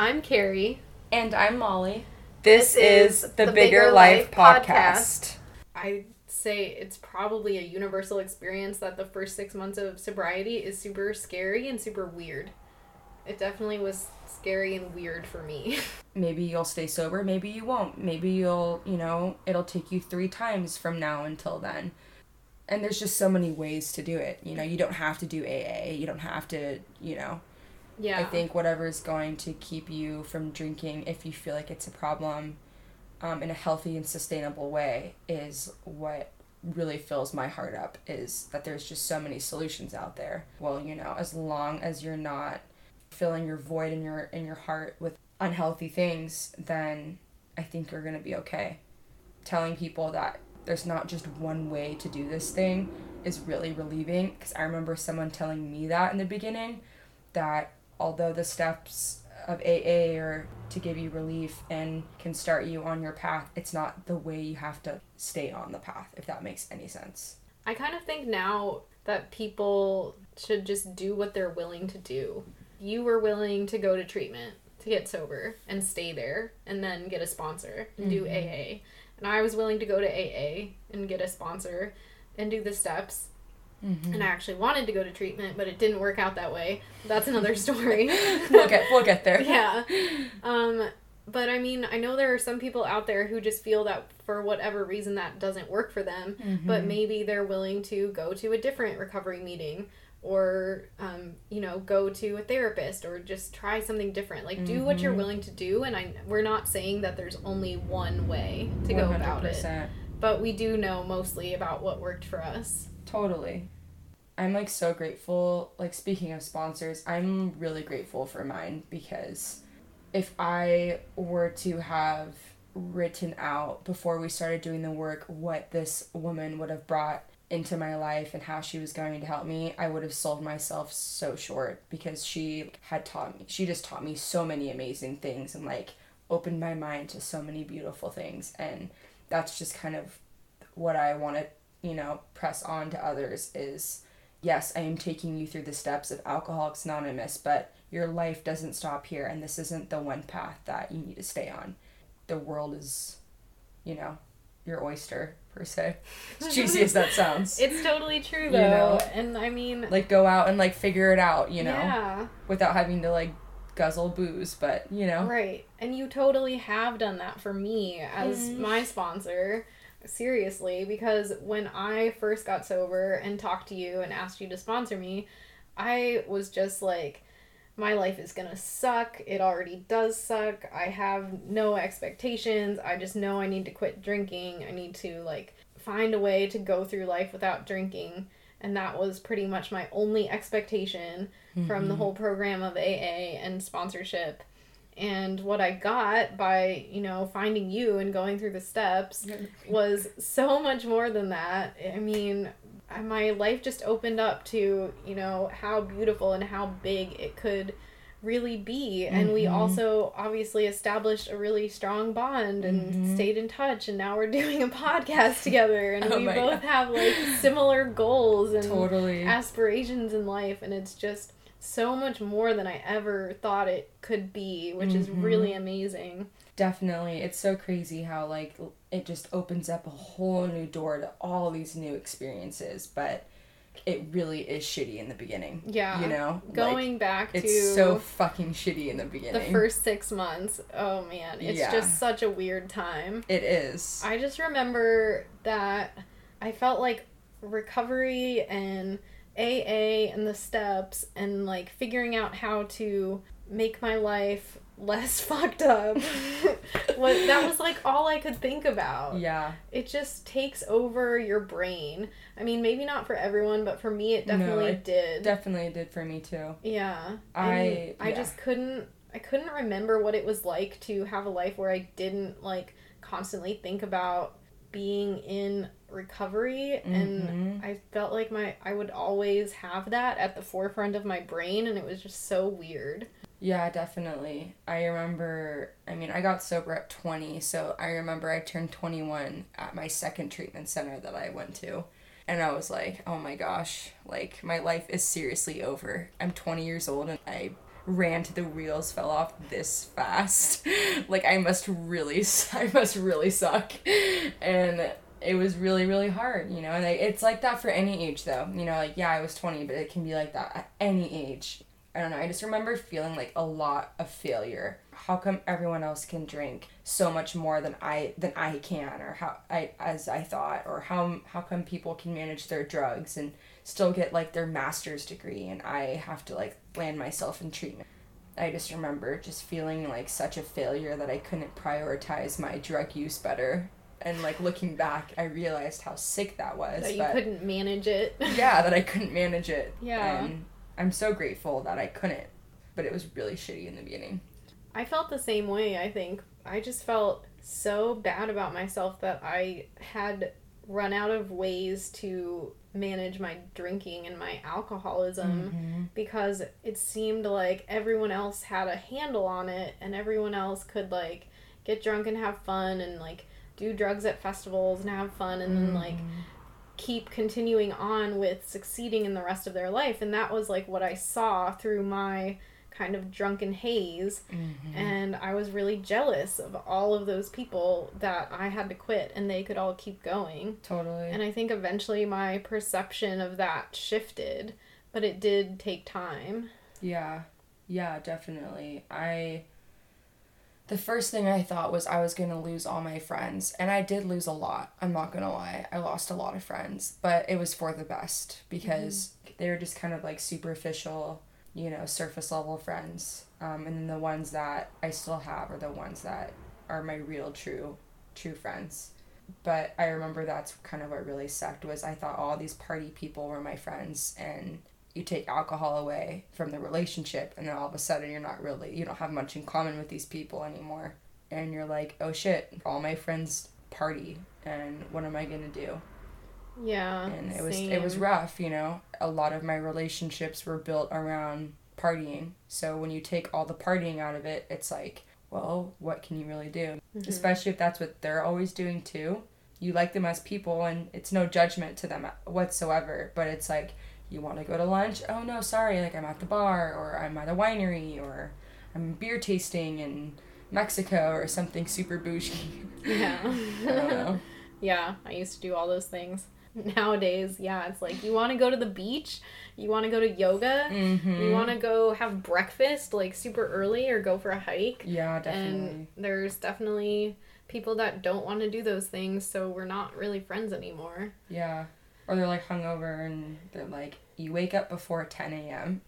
I'm Carrie. And I'm Molly. This is the Bigger Life Podcast. I'd say it's probably a universal experience that the first 6 months of sobriety is super scary and super weird. It definitely was scary and weird for me. Maybe you'll stay sober, maybe you won't. Maybe you'll, it'll take you 3 times from now until then. And there's just so many ways to do it. You don't have to do AA. You don't have to, Yeah. I think whatever is going to keep you from drinking, if you feel like it's a problem, in a healthy and sustainable way, is what really fills my heart up, is that there's just so many solutions out there. Well, as long as you're not filling your void in your heart with unhealthy things, then I think you're going to be okay. Telling people that there's not just one way to do this thing is really relieving, because I remember someone telling me that in the beginning, that although the steps of AA are to give you relief and can start you on your path, it's not the way you have to stay on the path, if that makes any sense. I kind of think now that people should just do what they're willing to do. You were willing to go to treatment to get sober and stay there and then get a sponsor and do AA. And I was willing to go to AA and get a sponsor and do the steps. Mm-hmm. And I actually wanted to go to treatment, but it didn't work out that way. That's another story. We'll get there. Yeah. But I mean, I know there are some people out there who just feel that for whatever reason that doesn't work for them, but maybe they're willing to go to a different recovery meeting or, go to a therapist or just try something different. Like, do what you're willing to do. And we're not saying that there's only one way to 100%. Go about it. But we do know mostly about what worked for us. Totally. I'm, so grateful. Speaking of sponsors, I'm really grateful for mine, because if I were to have written out before we started doing the work what this woman would have brought into my life and how she was going to help me, I would have sold myself so short, because she just taught me so many amazing things and, opened my mind to so many beautiful things. And that's just kind of what I wanted. Press on to others is, yes, I am taking you through the steps of Alcoholics Anonymous, but your life doesn't stop here, and this isn't the one path that you need to stay on. The world is, your oyster, per se. As cheesy as that sounds. It's totally true, though. And I mean... go out and, figure it out, Yeah. Without having to, guzzle booze, but, Right. And you totally have done that for me as my sponsor. Seriously, because when I first got sober and talked to you and asked you to sponsor me, I was just my life is gonna suck. It already does suck. I have no expectations. I just know I need to quit drinking. I need to find a way to go through life without drinking. And that was pretty much my only expectation from the whole program of AA and sponsorship. And what I got by, finding you and going through the steps was so much more than that. I mean, my life just opened up to, how beautiful and how big it could really be. And we also obviously established a really strong bond and stayed in touch. And now we're doing a podcast together. And we both have, similar goals and aspirations in life. And it's just... so much more than I ever thought it could be, which is really amazing. Definitely. It's so crazy how, it just opens up a whole new door to all these new experiences, but it really is shitty in the beginning. Yeah. Going back to... It's so fucking shitty in the beginning. The first 6 months. Oh, man. It's just such a weird time. It is. I just remember that I felt like recovery and... AA and the steps and figuring out how to make my life less fucked up. That was all I could think about. Yeah. It just takes over your brain. I mean, maybe not for everyone, but for me it did. Definitely did for me too. Yeah. I just couldn't remember what it was like to have a life where I didn't constantly think about being in recovery, and I felt like I would always have that at the forefront of my brain, and it was just so weird. Yeah, definitely. I remember, I got sober at 20, so I remember I turned 21 at my second treatment center that I went to, and I was oh my gosh, my life is seriously over. I'm 20 years old, and I rant the wheels fell off this fast. Like, I must really suck. And it was really, really hard, you know? And it's like that for any age, though. You know, like, yeah, I was 20, but it can be like that at any age. I don't know. I just remember feeling like a lot of failure. How come everyone else can drink so much more than I can, or as I thought, or how come people can manage their drugs and still get like their master's degree, and I have to like land myself in treatment. I just remember just feeling like such a failure that I couldn't prioritize my drug use better. And like looking back, I realized how sick that was. That you couldn't manage it. Yeah, that I couldn't manage it. Yeah. And I'm so grateful that I couldn't, but it was really shitty in the beginning. I felt the same way, I think. I just felt so bad about myself that I had run out of ways to manage my drinking and my alcoholism, mm-hmm. because it seemed like everyone else had a handle on it, and everyone else could, like, get drunk and have fun and, like, do drugs at festivals and have fun and then, like, keep continuing on with succeeding in the rest of their life. And that was, like, what I saw through my kind of drunken haze, mm-hmm. and I was really jealous of all of those people that I had to quit and they could all keep going. Totally. And I think eventually my perception of that shifted, but it did take time. Yeah, definitely. The first thing I thought was I was going to lose all my friends, and I did lose a lot. I'm not going to lie. I lost a lot of friends, but it was for the best, because mm-hmm. they were just kind of like superficial, you know, surface level friends, and then the ones that I still have are the ones that are my real true friends. But I remember that's kind of what really sucked, was I thought all these party people were my friends, and you take alcohol away from the relationship, and then all of a sudden you don't have much in common with these people anymore, and you're like, oh shit, all my friends party, and what am I gonna do? Yeah. And it was rough, you know. A lot of my relationships were built around partying. So when you take all the partying out of it, it's like, well, what can you really do? Mm-hmm. Especially if that's what they're always doing too. You like them as people, and it's no judgment to them whatsoever, but it's like, you want to go to lunch? Oh no, sorry, like I'm at the bar, or I'm at a winery, or I'm beer tasting in Mexico, or something super bougie. Yeah. I don't know. Yeah, I used to do all those things. Nowadays, yeah, it's like, you want to go to the beach, you want to go to yoga, mm-hmm. you want to go have breakfast like super early or go for a hike. Yeah, definitely. And there's definitely people that don't want to do those things, so we're not really friends anymore. Yeah. Or they're like hungover, and they're like, you wake up before 10 a.m.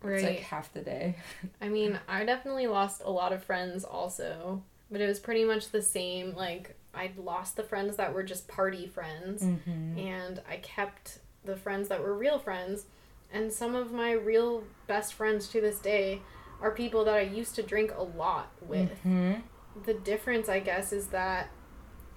Right. It's like half the day. I mean, I definitely lost a lot of friends also, but it was pretty much the same, like, I'd lost the friends that were just party friends, mm-hmm. and I kept the friends that were real friends, and some of my real best friends to this day are people that I used to drink a lot with. Mm-hmm. The difference, I guess, is that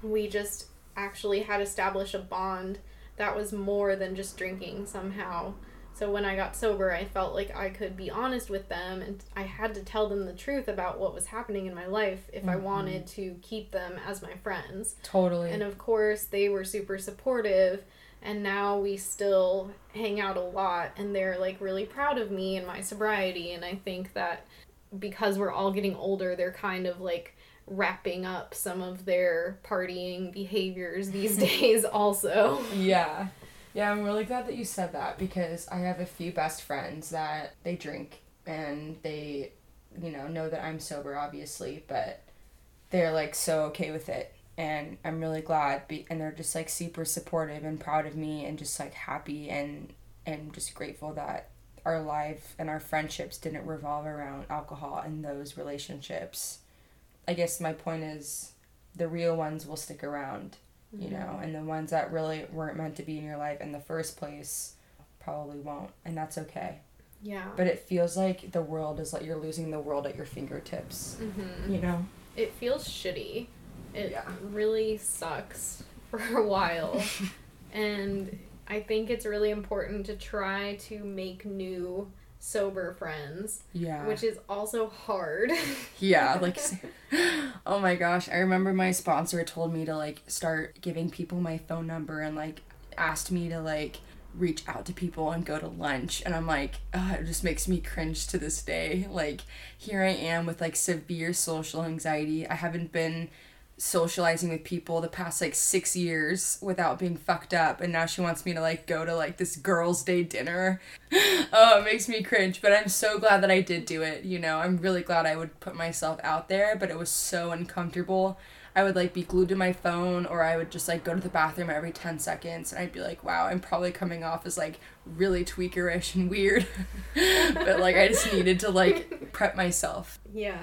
we just actually had established a bond that was more than just drinking somehow. So when I got sober, I felt like I could be honest with them, and I had to tell them the truth about what was happening in my life if mm-hmm. I wanted to keep them as my friends. Totally. And of course, they were super supportive, and now we still hang out a lot, and they're like really proud of me and my sobriety, and I think that because we're all getting older, they're kind of like wrapping up some of their partying behaviors these days also. Yeah. Yeah, I'm really glad that you said that, because I have a few best friends that they drink, and they, you know that I'm sober, obviously, but they're, like, so okay with it, and I'm really glad, and they're just, like, super supportive and proud of me, and just, like, happy, and just grateful that our life and our friendships didn't revolve around alcohol and those relationships. I guess my point is the real ones will stick around. You know, and the ones that really weren't meant to be in your life in the first place probably won't, and that's okay. Yeah. But it feels like the world is like you're losing the world at your fingertips, mm-hmm. you know? It feels shitty. It really sucks for a while, and I think it's really important to try to make new sober friends. Yeah. Which is also hard. Yeah, like, oh my gosh, I remember my sponsor told me to, like, start giving people my phone number, and, like, asked me to, like, reach out to people and go to lunch, and I'm like, oh, it just makes me cringe to this day. Like, here I am with like severe social anxiety. I haven't been socializing with people the past like 6 years without being fucked up, and now she wants me to like go to like this girls' day dinner. Oh, it makes me cringe, but I'm so glad that I did do it, you know. I'm really glad I would put myself out there, but it was so uncomfortable. I would like be glued to my phone, or I would just like go to the bathroom every 10 seconds, and I'd be like, wow, I'm probably coming off as like really tweakerish and weird. But like I just needed to like prep myself. Yeah.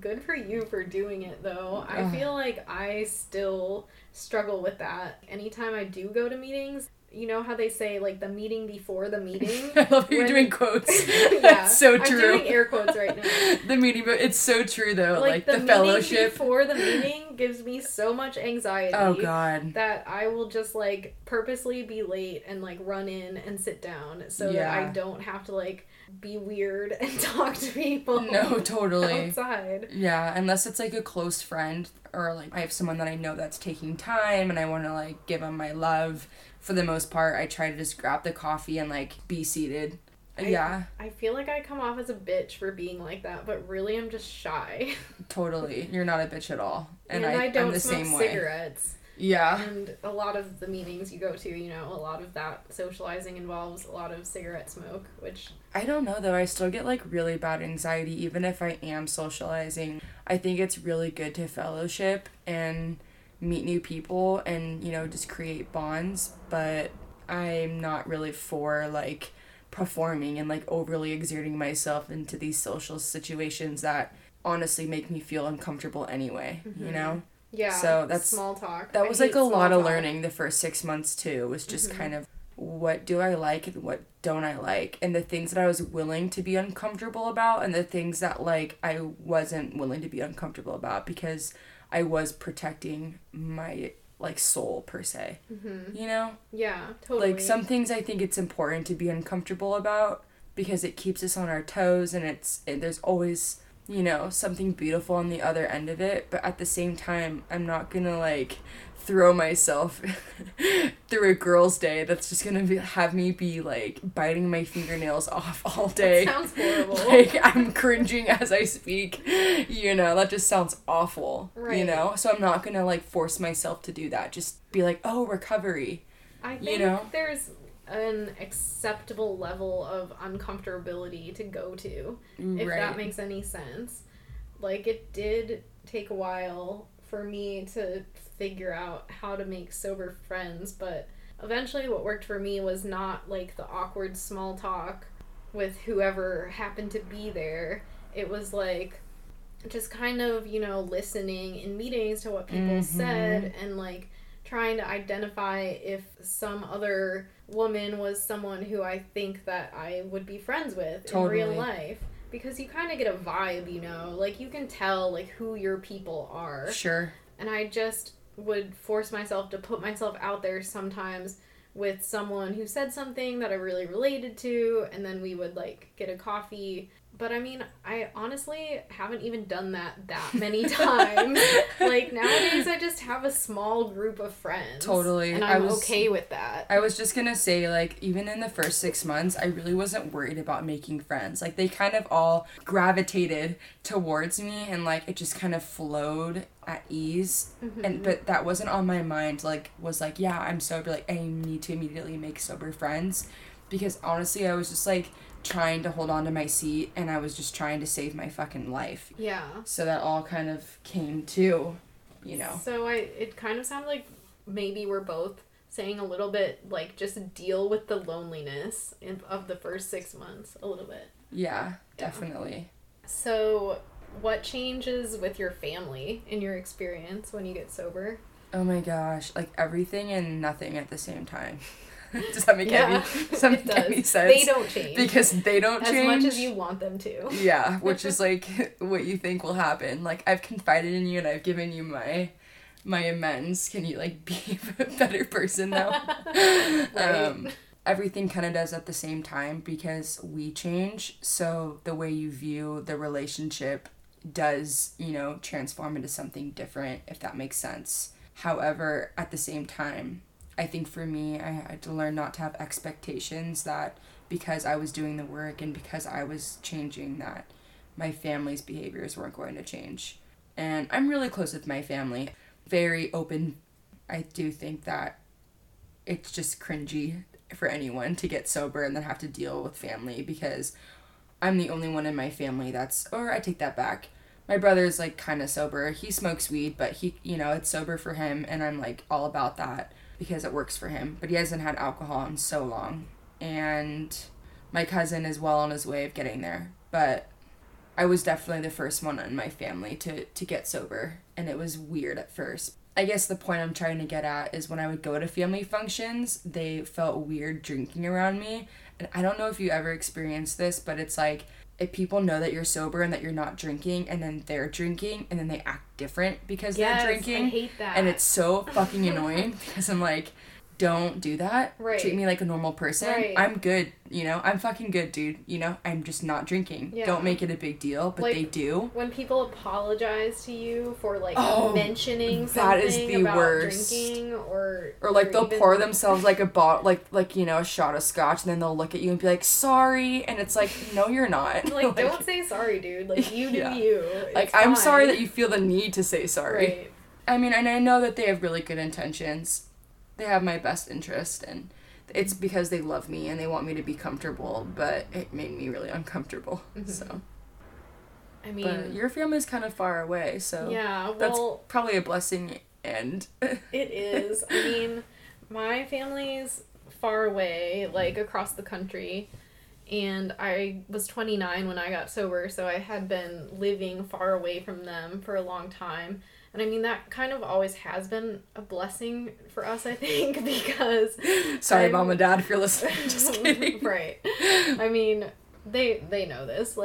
Good for you for doing it though. I feel like I still struggle with that. Anytime I do go to meetings, you know how they say like the meeting before the meeting? I love you're doing quotes. Yeah. That's so true. I'm doing air quotes right now. The meeting, but it's so true though. Like the fellowship. Meeting before the meeting gives me so much anxiety. Oh God. That I will just like purposely be late and like run in and sit down so that I don't have to like be weird and talk to people. No, totally. Outside. Yeah, unless it's like a close friend or like I have someone that I know that's taking time and I want to like give them my love. For the most part, I try to just grab the coffee and, like, be seated. Yeah. I feel like I come off as a bitch for being like that, but really I'm just shy. Totally. You're not a bitch at all. And I don't smoke cigarettes. Yeah. And a lot of the meetings you go to, you know, a lot of that socializing involves a lot of cigarette smoke, which... I don't know, though. I still get, like, really bad anxiety, even if I am socializing. I think it's really good to fellowship and... meet new people and, you know, just create bonds, but I'm not really for, like, performing and, like, overly exerting myself into these social situations that honestly make me feel uncomfortable anyway, mm-hmm. you know? Yeah, so that's small talk. That was, like, a lot of learning the first 6 months, too, was just mm-hmm. kind of what do I like and what don't I like, and the things that I was willing to be uncomfortable about and the things that, like, I wasn't willing to be uncomfortable about because... I was protecting my, like, soul, per se, mm-hmm. you know? Yeah, totally. Like, some things I think it's important to be uncomfortable about because it keeps us on our toes and there's always, you know, something beautiful on the other end of it. But at the same time, I'm not gonna, like, throw myself through a girl's day that's just gonna have me be, like, biting my fingernails off all day. That sounds horrible. Like, I'm cringing as I speak, you know, that just sounds awful, right. You know? So I'm not gonna, like, force myself to do that. Just be like, oh, recovery, I think, you know? There's an acceptable level of uncomfortability to go to, right. If that makes any sense. Like, it did take a while for me to figure out how to make sober friends, but eventually what worked for me was not like the awkward small talk with whoever happened to be there. It was like just kind of, you know, listening in meetings to what people mm-hmm. said and like trying to identify if some other woman was someone who I think that I would be friends with totally. In real life. Because you kind of get a vibe, you know, like you can tell like who your people are. Sure. And I just would force myself to put myself out there sometimes with someone who said something that I really related to, and then we would like get a coffee. But I mean, I honestly haven't even done that many times. Like nowadays I just have a small group of friends. Totally. And I was okay with that. I was just gonna say, like, even in the first 6 months, I really wasn't worried about making friends. Like they kind of all gravitated towards me and like it just kind of flowed at ease. Mm-hmm. But that wasn't on my mind, like was like, yeah, I'm sober, like I need to immediately make sober friends. Because honestly I was just like trying to hold on to my seat and I was just trying to save my fucking life. Yeah. So that all kind of came to, you know. So it kind of sounded like maybe we're both saying a little bit like just deal with the loneliness of the first 6 months a little bit. Yeah, definitely. Yeah. So what changes with your family in your experience when you get sober? Oh my gosh, like everything and nothing at the same time. Does that make any sense? They don't change. Because they don't change. As much as you want them to. Yeah, which is, like, what you think will happen. Like, I've confided in you and I've given you my amends. Can you, like, be a better person now? Right. Everything kind of does at the same time because we change. So the way you view the relationship does, you know, transform into something different, if that makes sense. However, at the same time, I think for me, I had to learn not to have expectations that because I was doing the work and because I was changing that my family's behaviors weren't going to change. And I'm really close with my family. Very open. I do think that it's just cringy for anyone to get sober and then have to deal with family, because I'm the only one in my family I take that back. My brother's like kind of sober. He smokes weed, but he, it's sober for him, and I'm like all about that because it works for him. But he hasn't had alcohol in so long. And my cousin is well on his way of getting there. But I was definitely the first one in my family to get sober, and it was weird at first. I guess the point I'm trying to get at is when I would go to family functions, they felt weird drinking around me. And I don't know if you ever experienced this, but it's like, if people know that you're sober and that you're not drinking, and then they're drinking, and then they act different because they're drinking. I hate that. And it's so fucking annoying because I'm like, don't do that. Right. Treat me like a normal person. Right. I'm good, I'm fucking good, dude. I'm just not drinking. Yeah. Don't make it a big deal, but like, they do. When people apologize to you for mentioning something is the about worst. Drinking or like they'll even pour themselves like a bottle, a shot of scotch, and then they'll look at you and be like, sorry, and it's like, no, you're not. Like don't say sorry, dude. Like you do you. It's I'm sorry that you feel the need to say sorry. Right. I mean, and I know that they have really good intentions. They have my best interest, and it's because they love me and they want me to be comfortable, but it made me really uncomfortable. Mm-hmm. So I mean, but your family's kind of far away, so yeah, well, that's probably a blessing, and it is. I mean, my family's far away, across the country, and I was 29 when I got sober, so I had been living far away from them for a long time. And I mean, that kind of always has been a blessing for us, I think, because... Sorry, Mom and Dad, if you're listening. Just kidding. Right. I mean, they know this.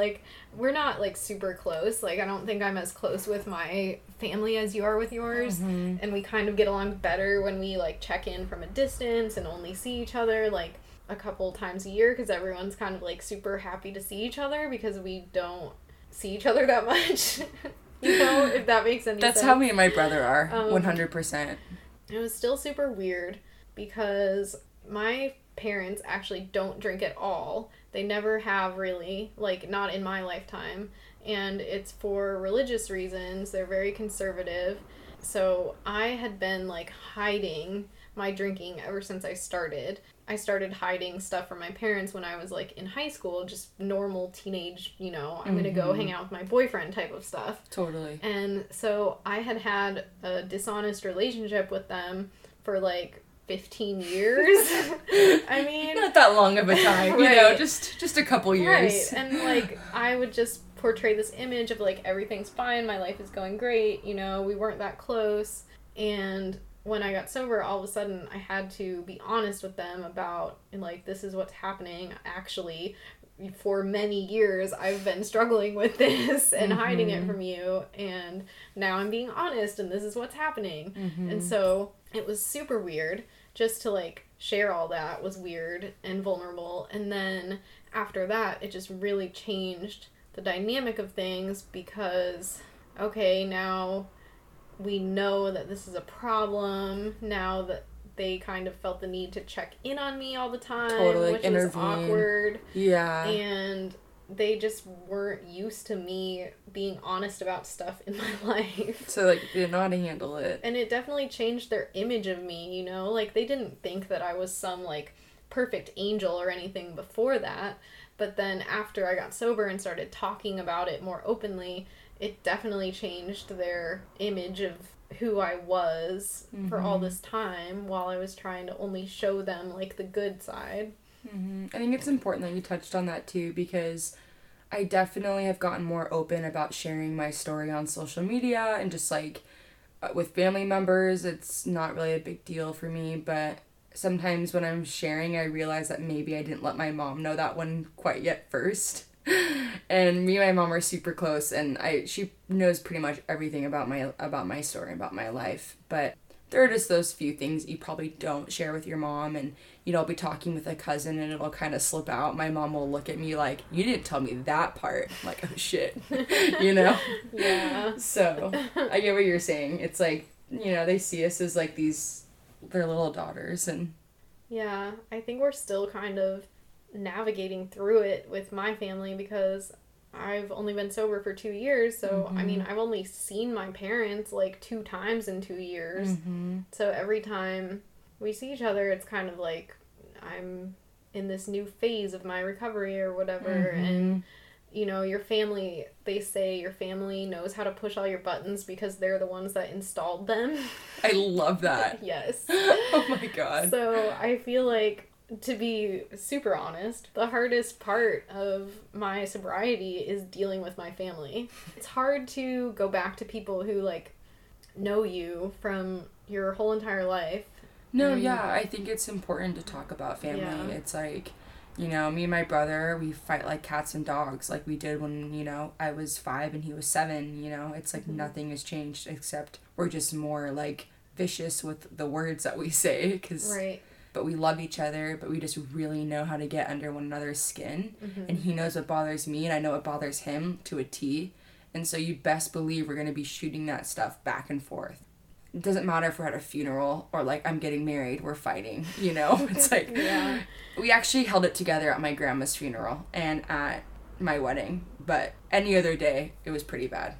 We're not, super close. I don't think I'm as close with my family as you are with yours. Mm-hmm. And we kind of get along better when we, check in from a distance and only see each other, a couple times a year. Because everyone's kind of, super happy to see each other because we don't see each other that much. If that makes any sense. That's how me and my brother are, 100%. It was still super weird because my parents actually don't drink at all. They never have really, not in my lifetime. And it's for religious reasons. They're very conservative. So I had been, hiding my drinking ever since I started. I started hiding stuff from my parents when I was, in high school, just normal teenage, I'm mm-hmm. going to go hang out with my boyfriend type of stuff. Totally. And so I had a dishonest relationship with them for, 15 years. I mean... Not that long of a time, right. Just a couple years. Right, and, I would just portray this image of, everything's fine, my life is going great, we weren't that close, and... When I got sober, all of a sudden, I had to be honest with them about, this is what's happening. Actually, for many years, I've been struggling with this and mm-hmm. hiding it from you, and now I'm being honest, and this is what's happening. Mm-hmm. And so, it was super weird. Just to, share all that was weird and vulnerable, and then after that, it just really changed the dynamic of things because, okay, now... We know that this is a problem now that they kind of felt the need to check in on me all the time, totally, which was awkward. Yeah. And they just weren't used to me being honest about stuff in my life. So, they didn't know how to handle it. And it definitely changed their image of me, They didn't think that I was some, perfect angel or anything before that. But then after I got sober and started talking about it more openly... It definitely changed their image of who I was mm-hmm. for all this time while I was trying to only show them, the good side. Mm-hmm. I think it's important that you touched on that, too, because I definitely have gotten more open about sharing my story on social media and just, with family members. It's not really a big deal for me, but sometimes when I'm sharing, I realize that maybe I didn't let my mom know that one quite yet first. And me and my mom are super close, and she knows pretty much everything about my story, about my life. But there are just those few things you probably don't share with your mom, and I'll be talking with a cousin, and it'll kind of slip out. My mom will look at me like, "You didn't tell me that part." I'm like, "Oh shit," Yeah. So I get what you're saying. It's they see us as these their little daughters. And yeah, I think we're still kind of navigating through it with my family because I've only been sober for 2 years, so mm-hmm. I mean, I've only seen my parents like 2 times in 2 years. Mm-hmm. So every time we see each other, it's kind of like I'm in this new phase of my recovery or whatever, mm-hmm. and you know, your family, they say your family knows how to push all your buttons because they're the ones that installed them. I love that. Yes. Oh my God. So I feel like, to be super honest, the hardest part of my sobriety is dealing with my family. It's hard to go back to people who, like, know you from your whole entire life. No, yeah, I think it's important to talk about family. Yeah. It's like, you know, me and my brother, we fight like cats and dogs, like we did when, you know, I was 5 and he was 7, you know? It's like mm-hmm. nothing has changed except we're just more, like, vicious with the words that we say. 'Cause, right. But we love each other, but we just really know how to get under one another's skin. Mm-hmm. And he knows what bothers me, and I know what bothers him to a T. And so you best believe we're going to be shooting that stuff back and forth. It doesn't matter if we're at a funeral or, like, I'm getting married, we're fighting, you know? It's like, yeah. We actually held it together at my grandma's funeral and at my wedding, but any other day, it was pretty bad.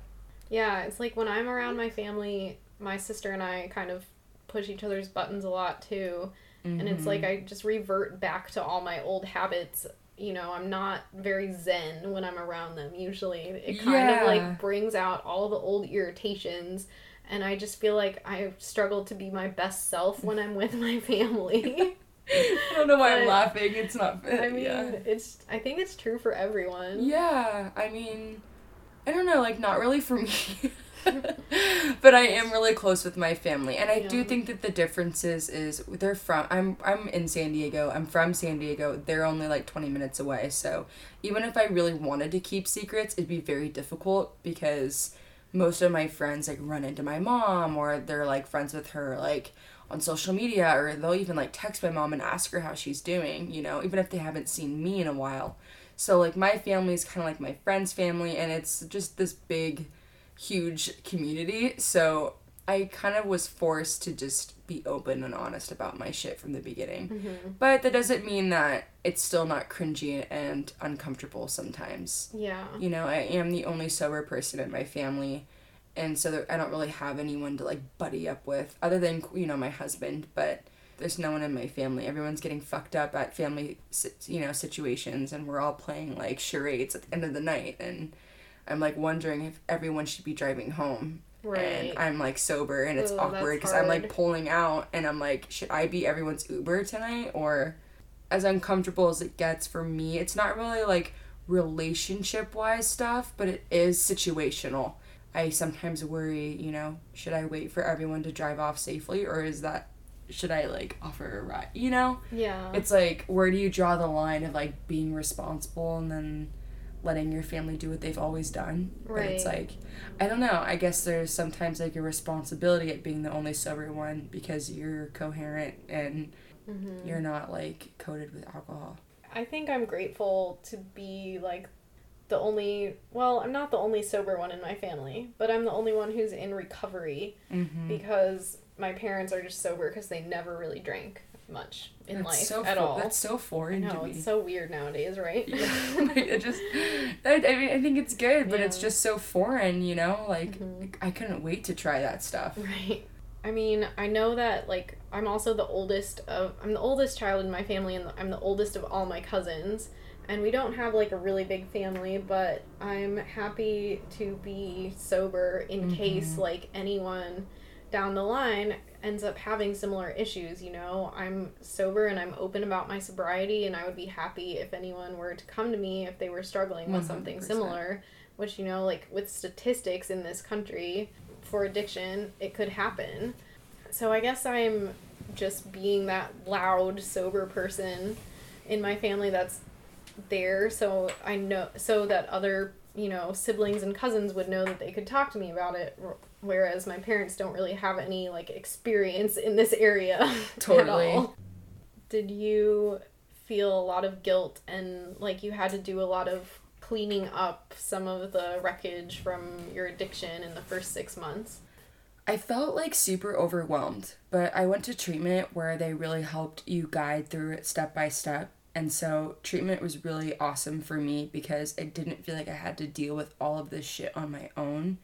Yeah, it's like when I'm around my family, my sister and I kind of push each other's buttons a lot, too, mm-hmm. and it's like I just revert back to all my old habits. You know, I'm not very zen when I'm around them, usually. It kind of, like, brings out all the old irritations. And I just feel like I struggle to be my best self when I'm with my family. I don't know why I'm laughing. It's not fit. I mean, I think it's true for everyone. Yeah. I mean, I don't know, like, not really for me. But I am really close with my family. And I do think that the differences is they're from, I'm in San Diego. I'm from San Diego. They're only like 20 minutes away. So even if I really wanted to keep secrets, it'd be very difficult because most of my friends, like, run into my mom, or they're, like, friends with her, like, on social media, or they'll even, like, text my mom and ask her how she's doing, you know, even if they haven't seen me in a while. So, like, my family is kind of like my friend's family, and it's just this big, huge community. So I kind of was forced to just be open and honest about my shit from the beginning. Mm-hmm. But that doesn't mean that it's still not cringy and uncomfortable sometimes. Yeah. You know, I am the only sober person in my family, and so I don't really have anyone to, like, buddy up with, other than, you know, my husband, but there's no one in my family. Everyone's getting fucked up at family, you know, situations, and we're all playing, like, charades at the end of the night, and I'm, like, wondering if everyone should be driving home. Right. And I'm, like, sober, and it's awkward because I'm, like, pulling out, and I'm, like, should I be everyone's Uber tonight? Or, as uncomfortable as it gets for me, it's not really, like, relationship-wise stuff, but it is situational. I sometimes worry, you know, should I wait for everyone to drive off safely, or is that, should I, like, offer a ride, you know? Yeah. It's, like, where do you draw the line of, like, being responsible and then letting your family do what they've always done. Right. But it's like, I don't know, I guess there's sometimes, like, a responsibility at being the only sober one because you're coherent and mm-hmm. you're not, like, coated with alcohol. I think I'm grateful to be, like, the only, well, I'm not the only sober one in my family, but I'm the only one who's in recovery mm-hmm. because my parents are just sober because they never really drank much in life at all. That's so foreign to me. It's so weird nowadays, right? I mean, I think it's good, but it's just so foreign, you know? Like, mm-hmm. I couldn't wait to try that stuff. Right. I mean, I know that, like, I'm also I'm the oldest child in my family, and I'm the oldest of all my cousins, and we don't have, like, a really big family, but I'm happy to be sober in mm-hmm. case, like, anyone down the line ends up having similar issues, you know? I'm sober and I'm open about my sobriety, and I would be happy if anyone were to come to me if they were struggling with 100%. Something similar, which, you know, like, with statistics in this country for addiction, it could happen. So I guess I'm just being that loud, sober person in my family that's there, so I know, so that other, you know, siblings and cousins would know that they could talk to me about it, whereas my parents don't really have any, like, experience in this area. Totally. At all. Did you feel a lot of guilt and, like, you had to do a lot of cleaning up some of the wreckage from your addiction in the first 6 months? I felt like super overwhelmed, but I went to treatment where they really helped you guide through it step by step. And so treatment was really awesome for me because I didn't feel like I had to deal with all of this shit on my own.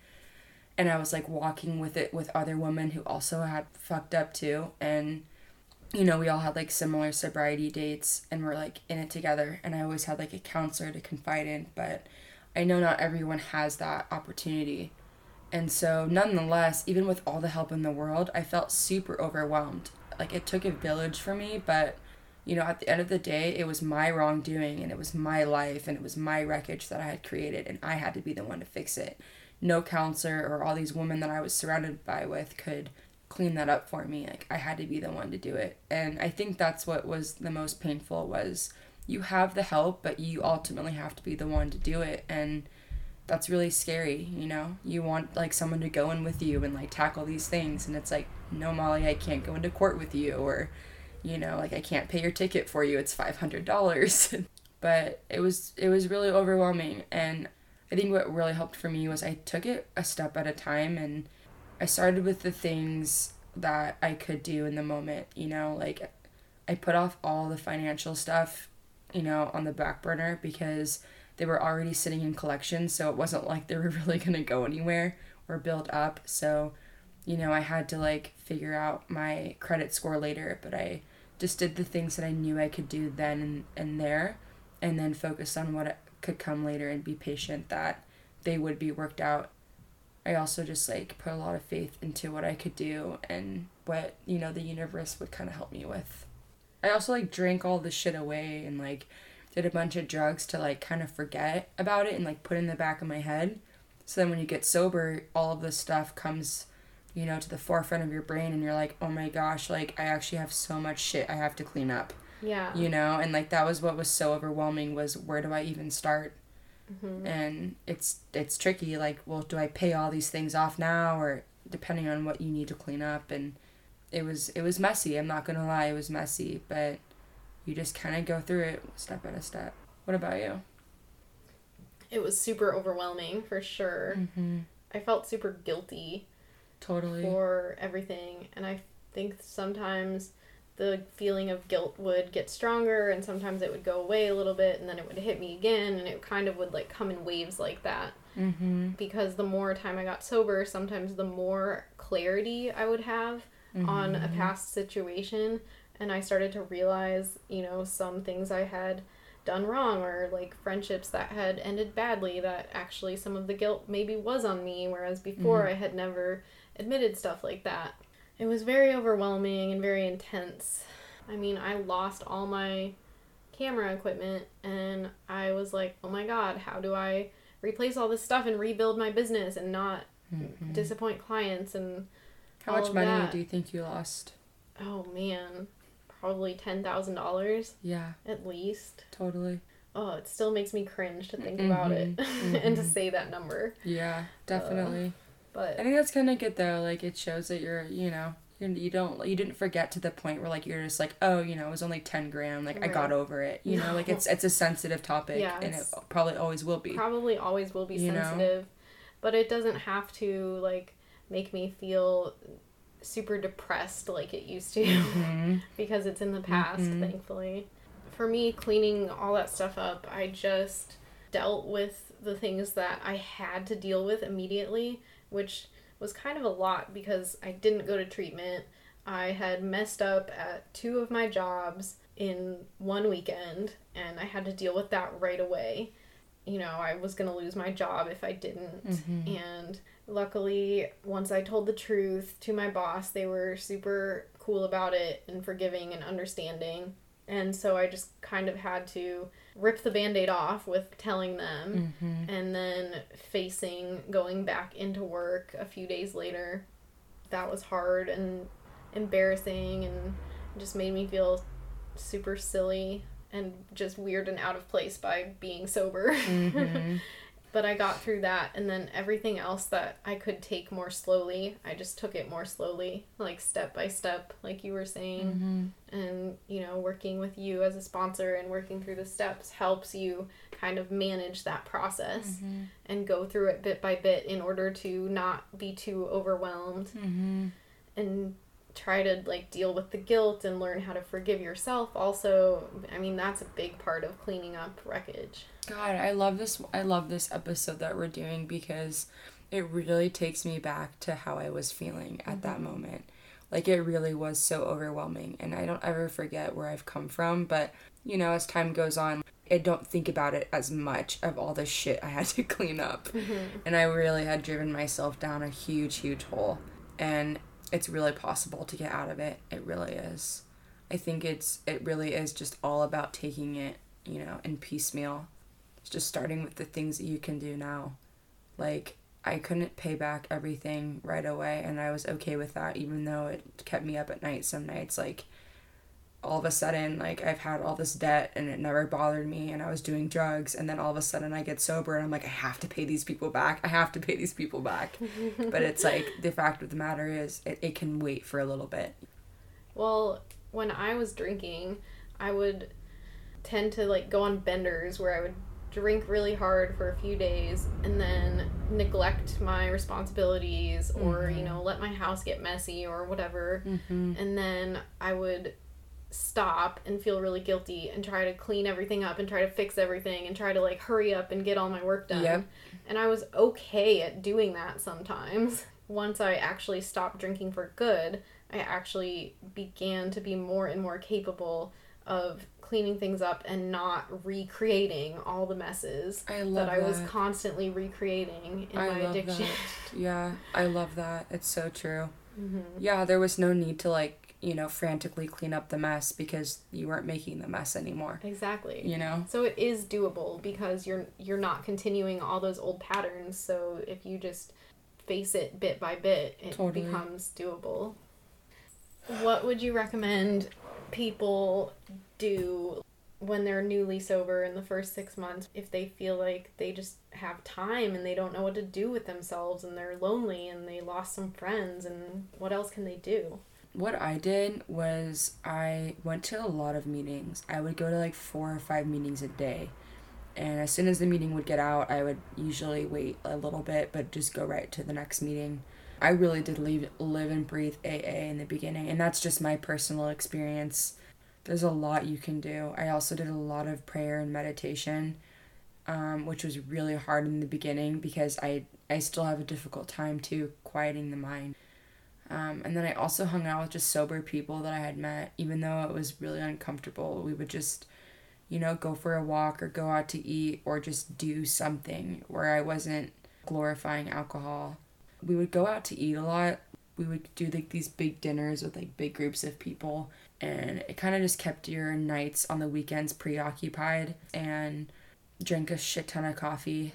And I was like walking with it with other women who also had fucked up too. And, you know, we all had like similar sobriety dates and we're like in it together. And I always had like a counselor to confide in, but I know not everyone has that opportunity. And so nonetheless, even with all the help in the world, I felt super overwhelmed. Like it took a village for me, but you know, at the end of the day, it was my wrongdoing and it was my life and it was my wreckage that I had created and I had to be the one to fix it. No counselor or all these women that I was surrounded by with could clean that up for me. Like I had to be the one to do it. And I think that's what was the most painful was you have the help, but you ultimately have to be the one to do it. And that's really scary, you know? You want like someone to go in with you and like tackle these things. And it's like, no, Molly, I can't go into court with you or, you know, like I can't pay your ticket for you. It's $500. But it was really overwhelming. And I think what really helped for me was I took it a step at a time and I started with the things that I could do in the moment, you know, like I put off all the financial stuff, you know, on the back burner because they were already sitting in collections. So it wasn't like they were really going to go anywhere or build up. So, you know, I had to like figure out my credit score later, but I just did the things that I knew I could do then and there, and then focus on what could come later and be patient that they would be worked out. I also just like put a lot of faith into what I could do and what, you know, the universe would kind of help me with. I also like drank all the shit away and like did a bunch of drugs to like kind of forget about it and like put in the back of my head. So then when you get sober, all of this stuff comes, you know, to the forefront of your brain and you're like, oh my gosh, like I actually have so much shit I have to clean up. Yeah. You know, and like that was what was so overwhelming was where do I even start? Mm-hmm. And it's tricky. Like, well, do I pay all these things off now or depending on what you need to clean up? And it was messy. I'm not going to lie. It was messy, but you just kind of go through it step by step. What about you? It was super overwhelming for sure. Mm-hmm. I felt super guilty. Totally. For everything. And I think sometimes the feeling of guilt would get stronger and sometimes it would go away a little bit and then it would hit me again and it kind of would like come in waves like that. Mm-hmm. Because the more time I got sober, sometimes the more clarity I would have mm-hmm. on a past situation and I started to realize, you know, some things I had done wrong or like friendships that had ended badly that actually some of the guilt maybe was on me, whereas before mm-hmm. I had never admitted stuff like that. It was very overwhelming and very intense. I mean, I lost all my camera equipment and I was like, oh my God, how do I replace all this stuff and rebuild my business and not mm-hmm. disappoint clients and how much money that. Do you think you lost? Oh man, probably $10,000. Yeah. At least. Totally. Oh, it still makes me cringe to think mm-hmm. about it mm-hmm. and to say that number. Yeah, definitely. But I think that's kind of good though. Like it shows that you're, you know, you didn't forget to the point where like you're just like, oh, you know, it was only 10 grand. Like right. I got over it. You know, like it's a sensitive topic, yeah, and it probably always will be. Sensitive, but it doesn't have to like make me feel super depressed like it used to mm-hmm. because it's in the past, mm-hmm. thankfully. For me, cleaning all that stuff up, I just dealt with the things that I had to deal with immediately, which was kind of a lot because I didn't go to treatment. I had messed up at 2 of my jobs in one weekend, and I had to deal with that right away. You know, I was going to lose my job if I didn't, mm-hmm. and luckily, once I told the truth to my boss, they were super cool about it and forgiving and understanding. And so I just kind of had to rip the Band-Aid off with telling them mm-hmm. and then facing going back into work a few days later. That was hard and embarrassing and just made me feel super silly and just weird and out of place by being sober. Mm-hmm. But I got through that, and then everything else that I could take more slowly, I just took it more slowly, like step by step, like you were saying. Mm-hmm. And, you know, working with you as a sponsor and working through the steps helps you kind of manage that process mm-hmm. and go through it bit by bit in order to not be too overwhelmed mm-hmm. and try to, like, deal with the guilt and learn how to forgive yourself also. I mean, that's a big part of cleaning up wreckage. God, I love this episode that we're doing because it really takes me back to how I was feeling at mm-hmm. that moment. Like, it really was so overwhelming, and I don't ever forget where I've come from, but, you know, as time goes on, I don't think about it as much of all the shit I had to clean up. Mm-hmm. And I really had driven myself down a huge, huge hole, and it's really possible to get out of it. It really is. I think it really is just all about taking it, you know, in piecemeal. It's just starting with the things that you can do now. Like, I couldn't pay back everything right away, and I was okay with that, even though it kept me up at night some nights. Like, all of a sudden, like, I've had all this debt and it never bothered me, and I was doing drugs, and then all of a sudden I get sober and I'm like, I have to pay these people back. But it's like, the fact of the matter is it can wait for a little bit. Well, when I was drinking, I would tend to, like, go on benders where I would drink really hard for a few days and then neglect my responsibilities mm-hmm. or, you know, let my house get messy or whatever. Mm-hmm. And then I would stop and feel really guilty and try to clean everything up and try to fix everything and try to, like, hurry up and get all my work done. Yep. And I was okay at doing that sometimes. Once I actually stopped drinking for good, I actually began to be more and more capable of cleaning things up and not recreating all the messes I was constantly recreating in my addiction. That. Yeah, I love that. It's so true. Mm-hmm. Yeah, there was no need to, like, you know, frantically clean up the mess because you weren't making the mess anymore. Exactly. You know? So it is doable because you're not continuing all those old patterns. So if you just face it bit by bit, it totally becomes doable. What would you recommend people do when they're newly sober in the first 6 months if they feel like they just have time and they don't know what to do with themselves and they're lonely and they lost some friends, and what else can they do? What I did was I went to a lot of meetings. I would go to like 4 or 5 meetings a day. And as soon as the meeting would get out, I would usually wait a little bit, but just go right to the next meeting. I really did live and breathe AA in the beginning. And that's just my personal experience. There's a lot you can do. I also did a lot of prayer and meditation, which was really hard in the beginning because I still have a difficult time too quieting the mind. And then I also hung out with just sober people that I had met, even though it was really uncomfortable. We would just, you know, go for a walk or go out to eat or just do something where I wasn't glorifying alcohol. We would go out to eat a lot. We would do like these big dinners with like big groups of people. And it kind of just kept your nights on the weekends preoccupied, and drink a shit ton of coffee.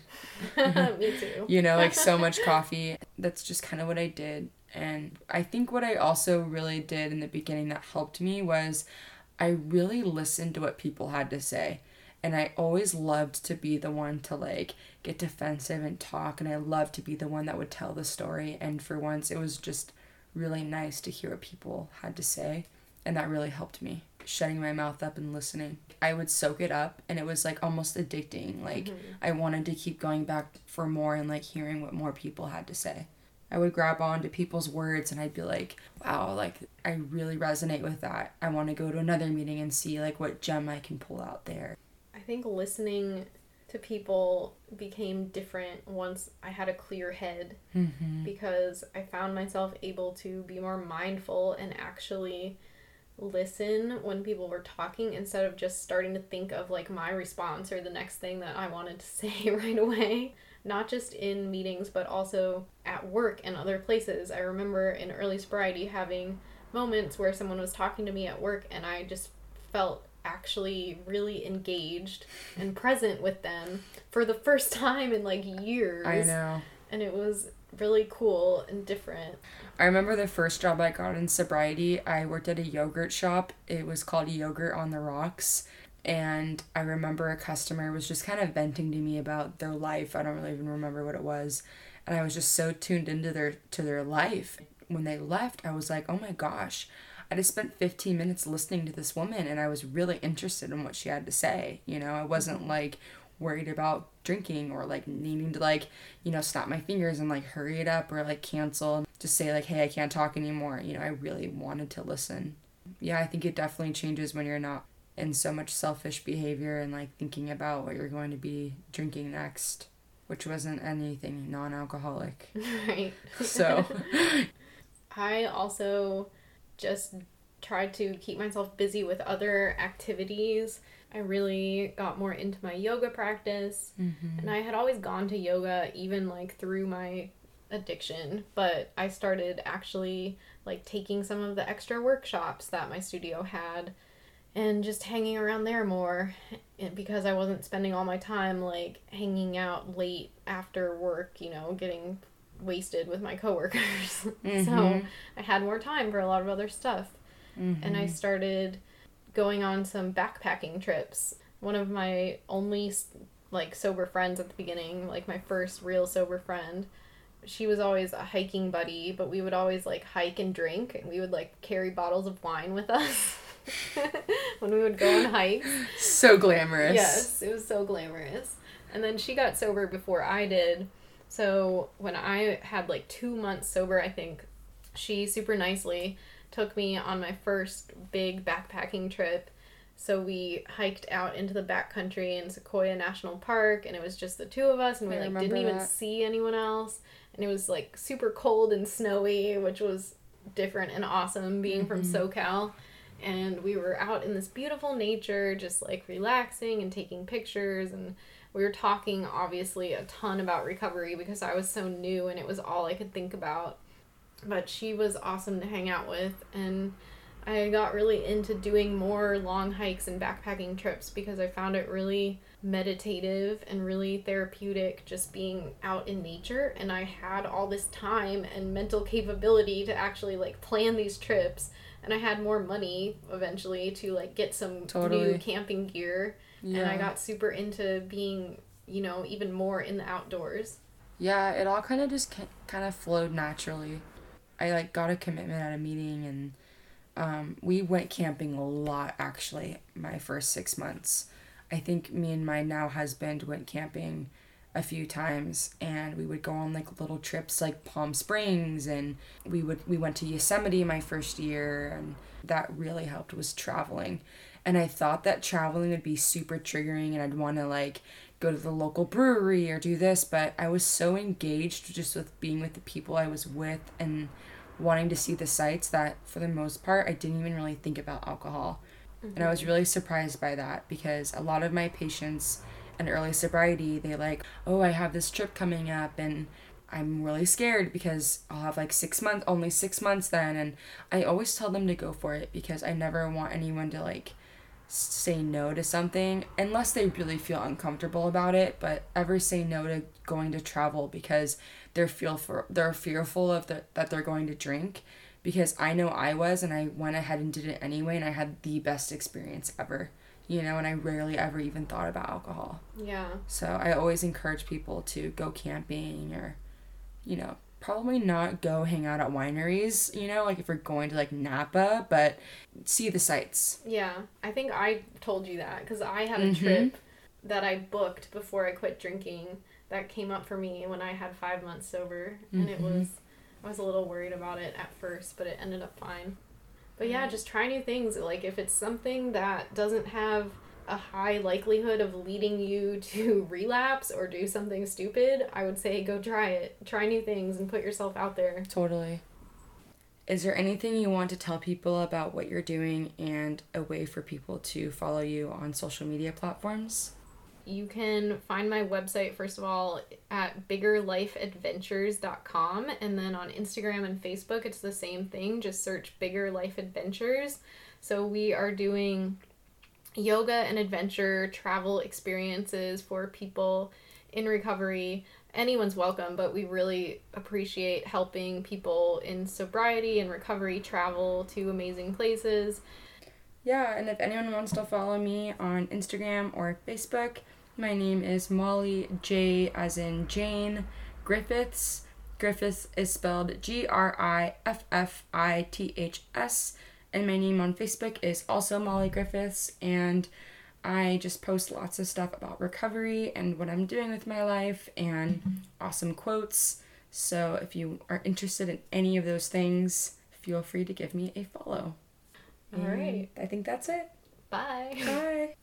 Me too. You know, like so much coffee. That's just kind of what I did. And I think what I also really did in the beginning that helped me was I really listened to what people had to say. And I always loved to be the one to like get defensive and talk. And I loved to be the one that would tell the story. And for once, it was just really nice to hear what people had to say. And that really helped me, shutting my mouth up and listening. I would soak it up, and it was like almost addicting. Like mm-hmm. I wanted to keep going back for more and like hearing what more people had to say. I would grab on to people's words and I'd be like, wow, like I really resonate with that. I want to go to another meeting and see like what gem I can pull out there. I think listening to people became different once I had a clear head mm-hmm. because I found myself able to be more mindful and actually listen when people were talking instead of just starting to think of like my response or the next thing that I wanted to say right away. Not just in meetings, but also at work and other places. I remember in early sobriety having moments where someone was talking to me at work and I just felt actually really engaged and present with them for the first time in like years. I know. And it was really cool and different. I remember the first job I got in sobriety, I worked at a yogurt shop. It was called Yogurt on the Rocks. And I remember a customer was just kind of venting to me about their life. I don't really even remember what it was. And I was just so tuned into their life. When they left, I was like, oh my gosh, I just spent 15 minutes listening to this woman, and I was really interested in what she had to say. You know, I wasn't like worried about drinking or like needing to like, you know, snap my fingers and like hurry it up or like cancel. Just say like, hey, I can't talk anymore. You know, I really wanted to listen. Yeah, I think it definitely changes when you're not in so much selfish behavior and like thinking about what you're going to be drinking next, which wasn't anything non-alcoholic. Right. So I also just tried to keep myself busy with other activities. I really got more into my yoga practice. Mm-hmm. And I had always gone to yoga even like through my addiction, but I started actually like taking some of the extra workshops that my studio had and just hanging around there more, because I wasn't spending all my time like hanging out late after work, you know, getting wasted with my coworkers. Mm-hmm. So I had more time for a lot of other stuff. Mm-hmm. And I started going on some backpacking trips. One of my only like sober friends at the beginning, like my first real sober friend, she was always a hiking buddy, but we would always like hike and drink, and we would like carry bottles of wine with us when we would go on hikes. So glamorous. Yes, it was so glamorous. And then she got sober before I did. So when I had like 2 months sober, I think, she super nicely took me on my first big backpacking trip. So we hiked out into the backcountry in Sequoia National Park, and it was just the two of us, and we like didn't even see anyone else. And it was like super cold and snowy, which was different and awesome being from SoCal. And we were out in this beautiful nature, just like relaxing and taking pictures. And we were talking obviously a ton about recovery because I was so new and it was all I could think about. But she was awesome to hang out with. And I got really into doing more long hikes and backpacking trips because I found it really meditative and really therapeutic just being out in nature. And I had all this time and mental capability to actually like plan these trips. And I had more money eventually to like get some new camping gear. Yeah. And I got super into being, you know, even more in the outdoors. Yeah, it all kind of just kind of flowed naturally. I like got a commitment at a meeting, and we went camping a lot actually my first 6 months. I think me and my now husband went camping a few times, and we would go on like little trips like Palm Springs, and we went to Yosemite my first year, and that really helped was traveling. And I thought that traveling would be super triggering and I'd want to like go to the local brewery or do this, but I was so engaged just with being with the people I was with and wanting to see the sights that for the most part I didn't even really think about alcohol. Mm-hmm. And I was really surprised by that because a lot of my patients and early sobriety, they like, oh, I have this trip coming up and I'm really scared because I'll have like 6 months, only 6 months then. And I always tell them to go for it because I never want anyone to like say no to something unless they really feel uncomfortable about it, but ever say no to going to travel because they're fearful of that they're going to drink. Because I know I was, and I went ahead and did it anyway, and I had the best experience ever. You know, and I rarely ever even thought about alcohol. Yeah. So I always encourage people to go camping or, you know, probably not go hang out at wineries, you know, like if you're going to like Napa, but see the sights. Yeah. I think I told you that because I had a trip that I booked before I quit drinking that came up for me when I had 5 months sober. Mm-hmm. And I was a little worried about it at first, but it ended up fine. But yeah, just try new things. Like, if it's something that doesn't have a high likelihood of leading you to relapse or do something stupid, I would say go try it. Try new things and put yourself out there. Totally. Is there anything you want to tell people about what you're doing and a way for people to follow you on social media platforms? You can find my website, first of all, at biggerlifeadventures.com. And then on Instagram and Facebook, it's the same thing. Just search Bigger Life Adventures. So we are doing yoga and adventure travel experiences for people in recovery. Anyone's welcome, but we really appreciate helping people in sobriety and recovery travel to amazing places. Yeah, and if anyone wants to follow me on Instagram or Facebook, my name is Molly J as in Jane Griffiths. Griffiths is spelled Griffiths, and my name on Facebook is also Molly Griffiths, and I just post lots of stuff about recovery and what I'm doing with my life and awesome quotes. So if you are interested in any of those things, feel free to give me a follow. All right. I think that's it. Bye. Bye.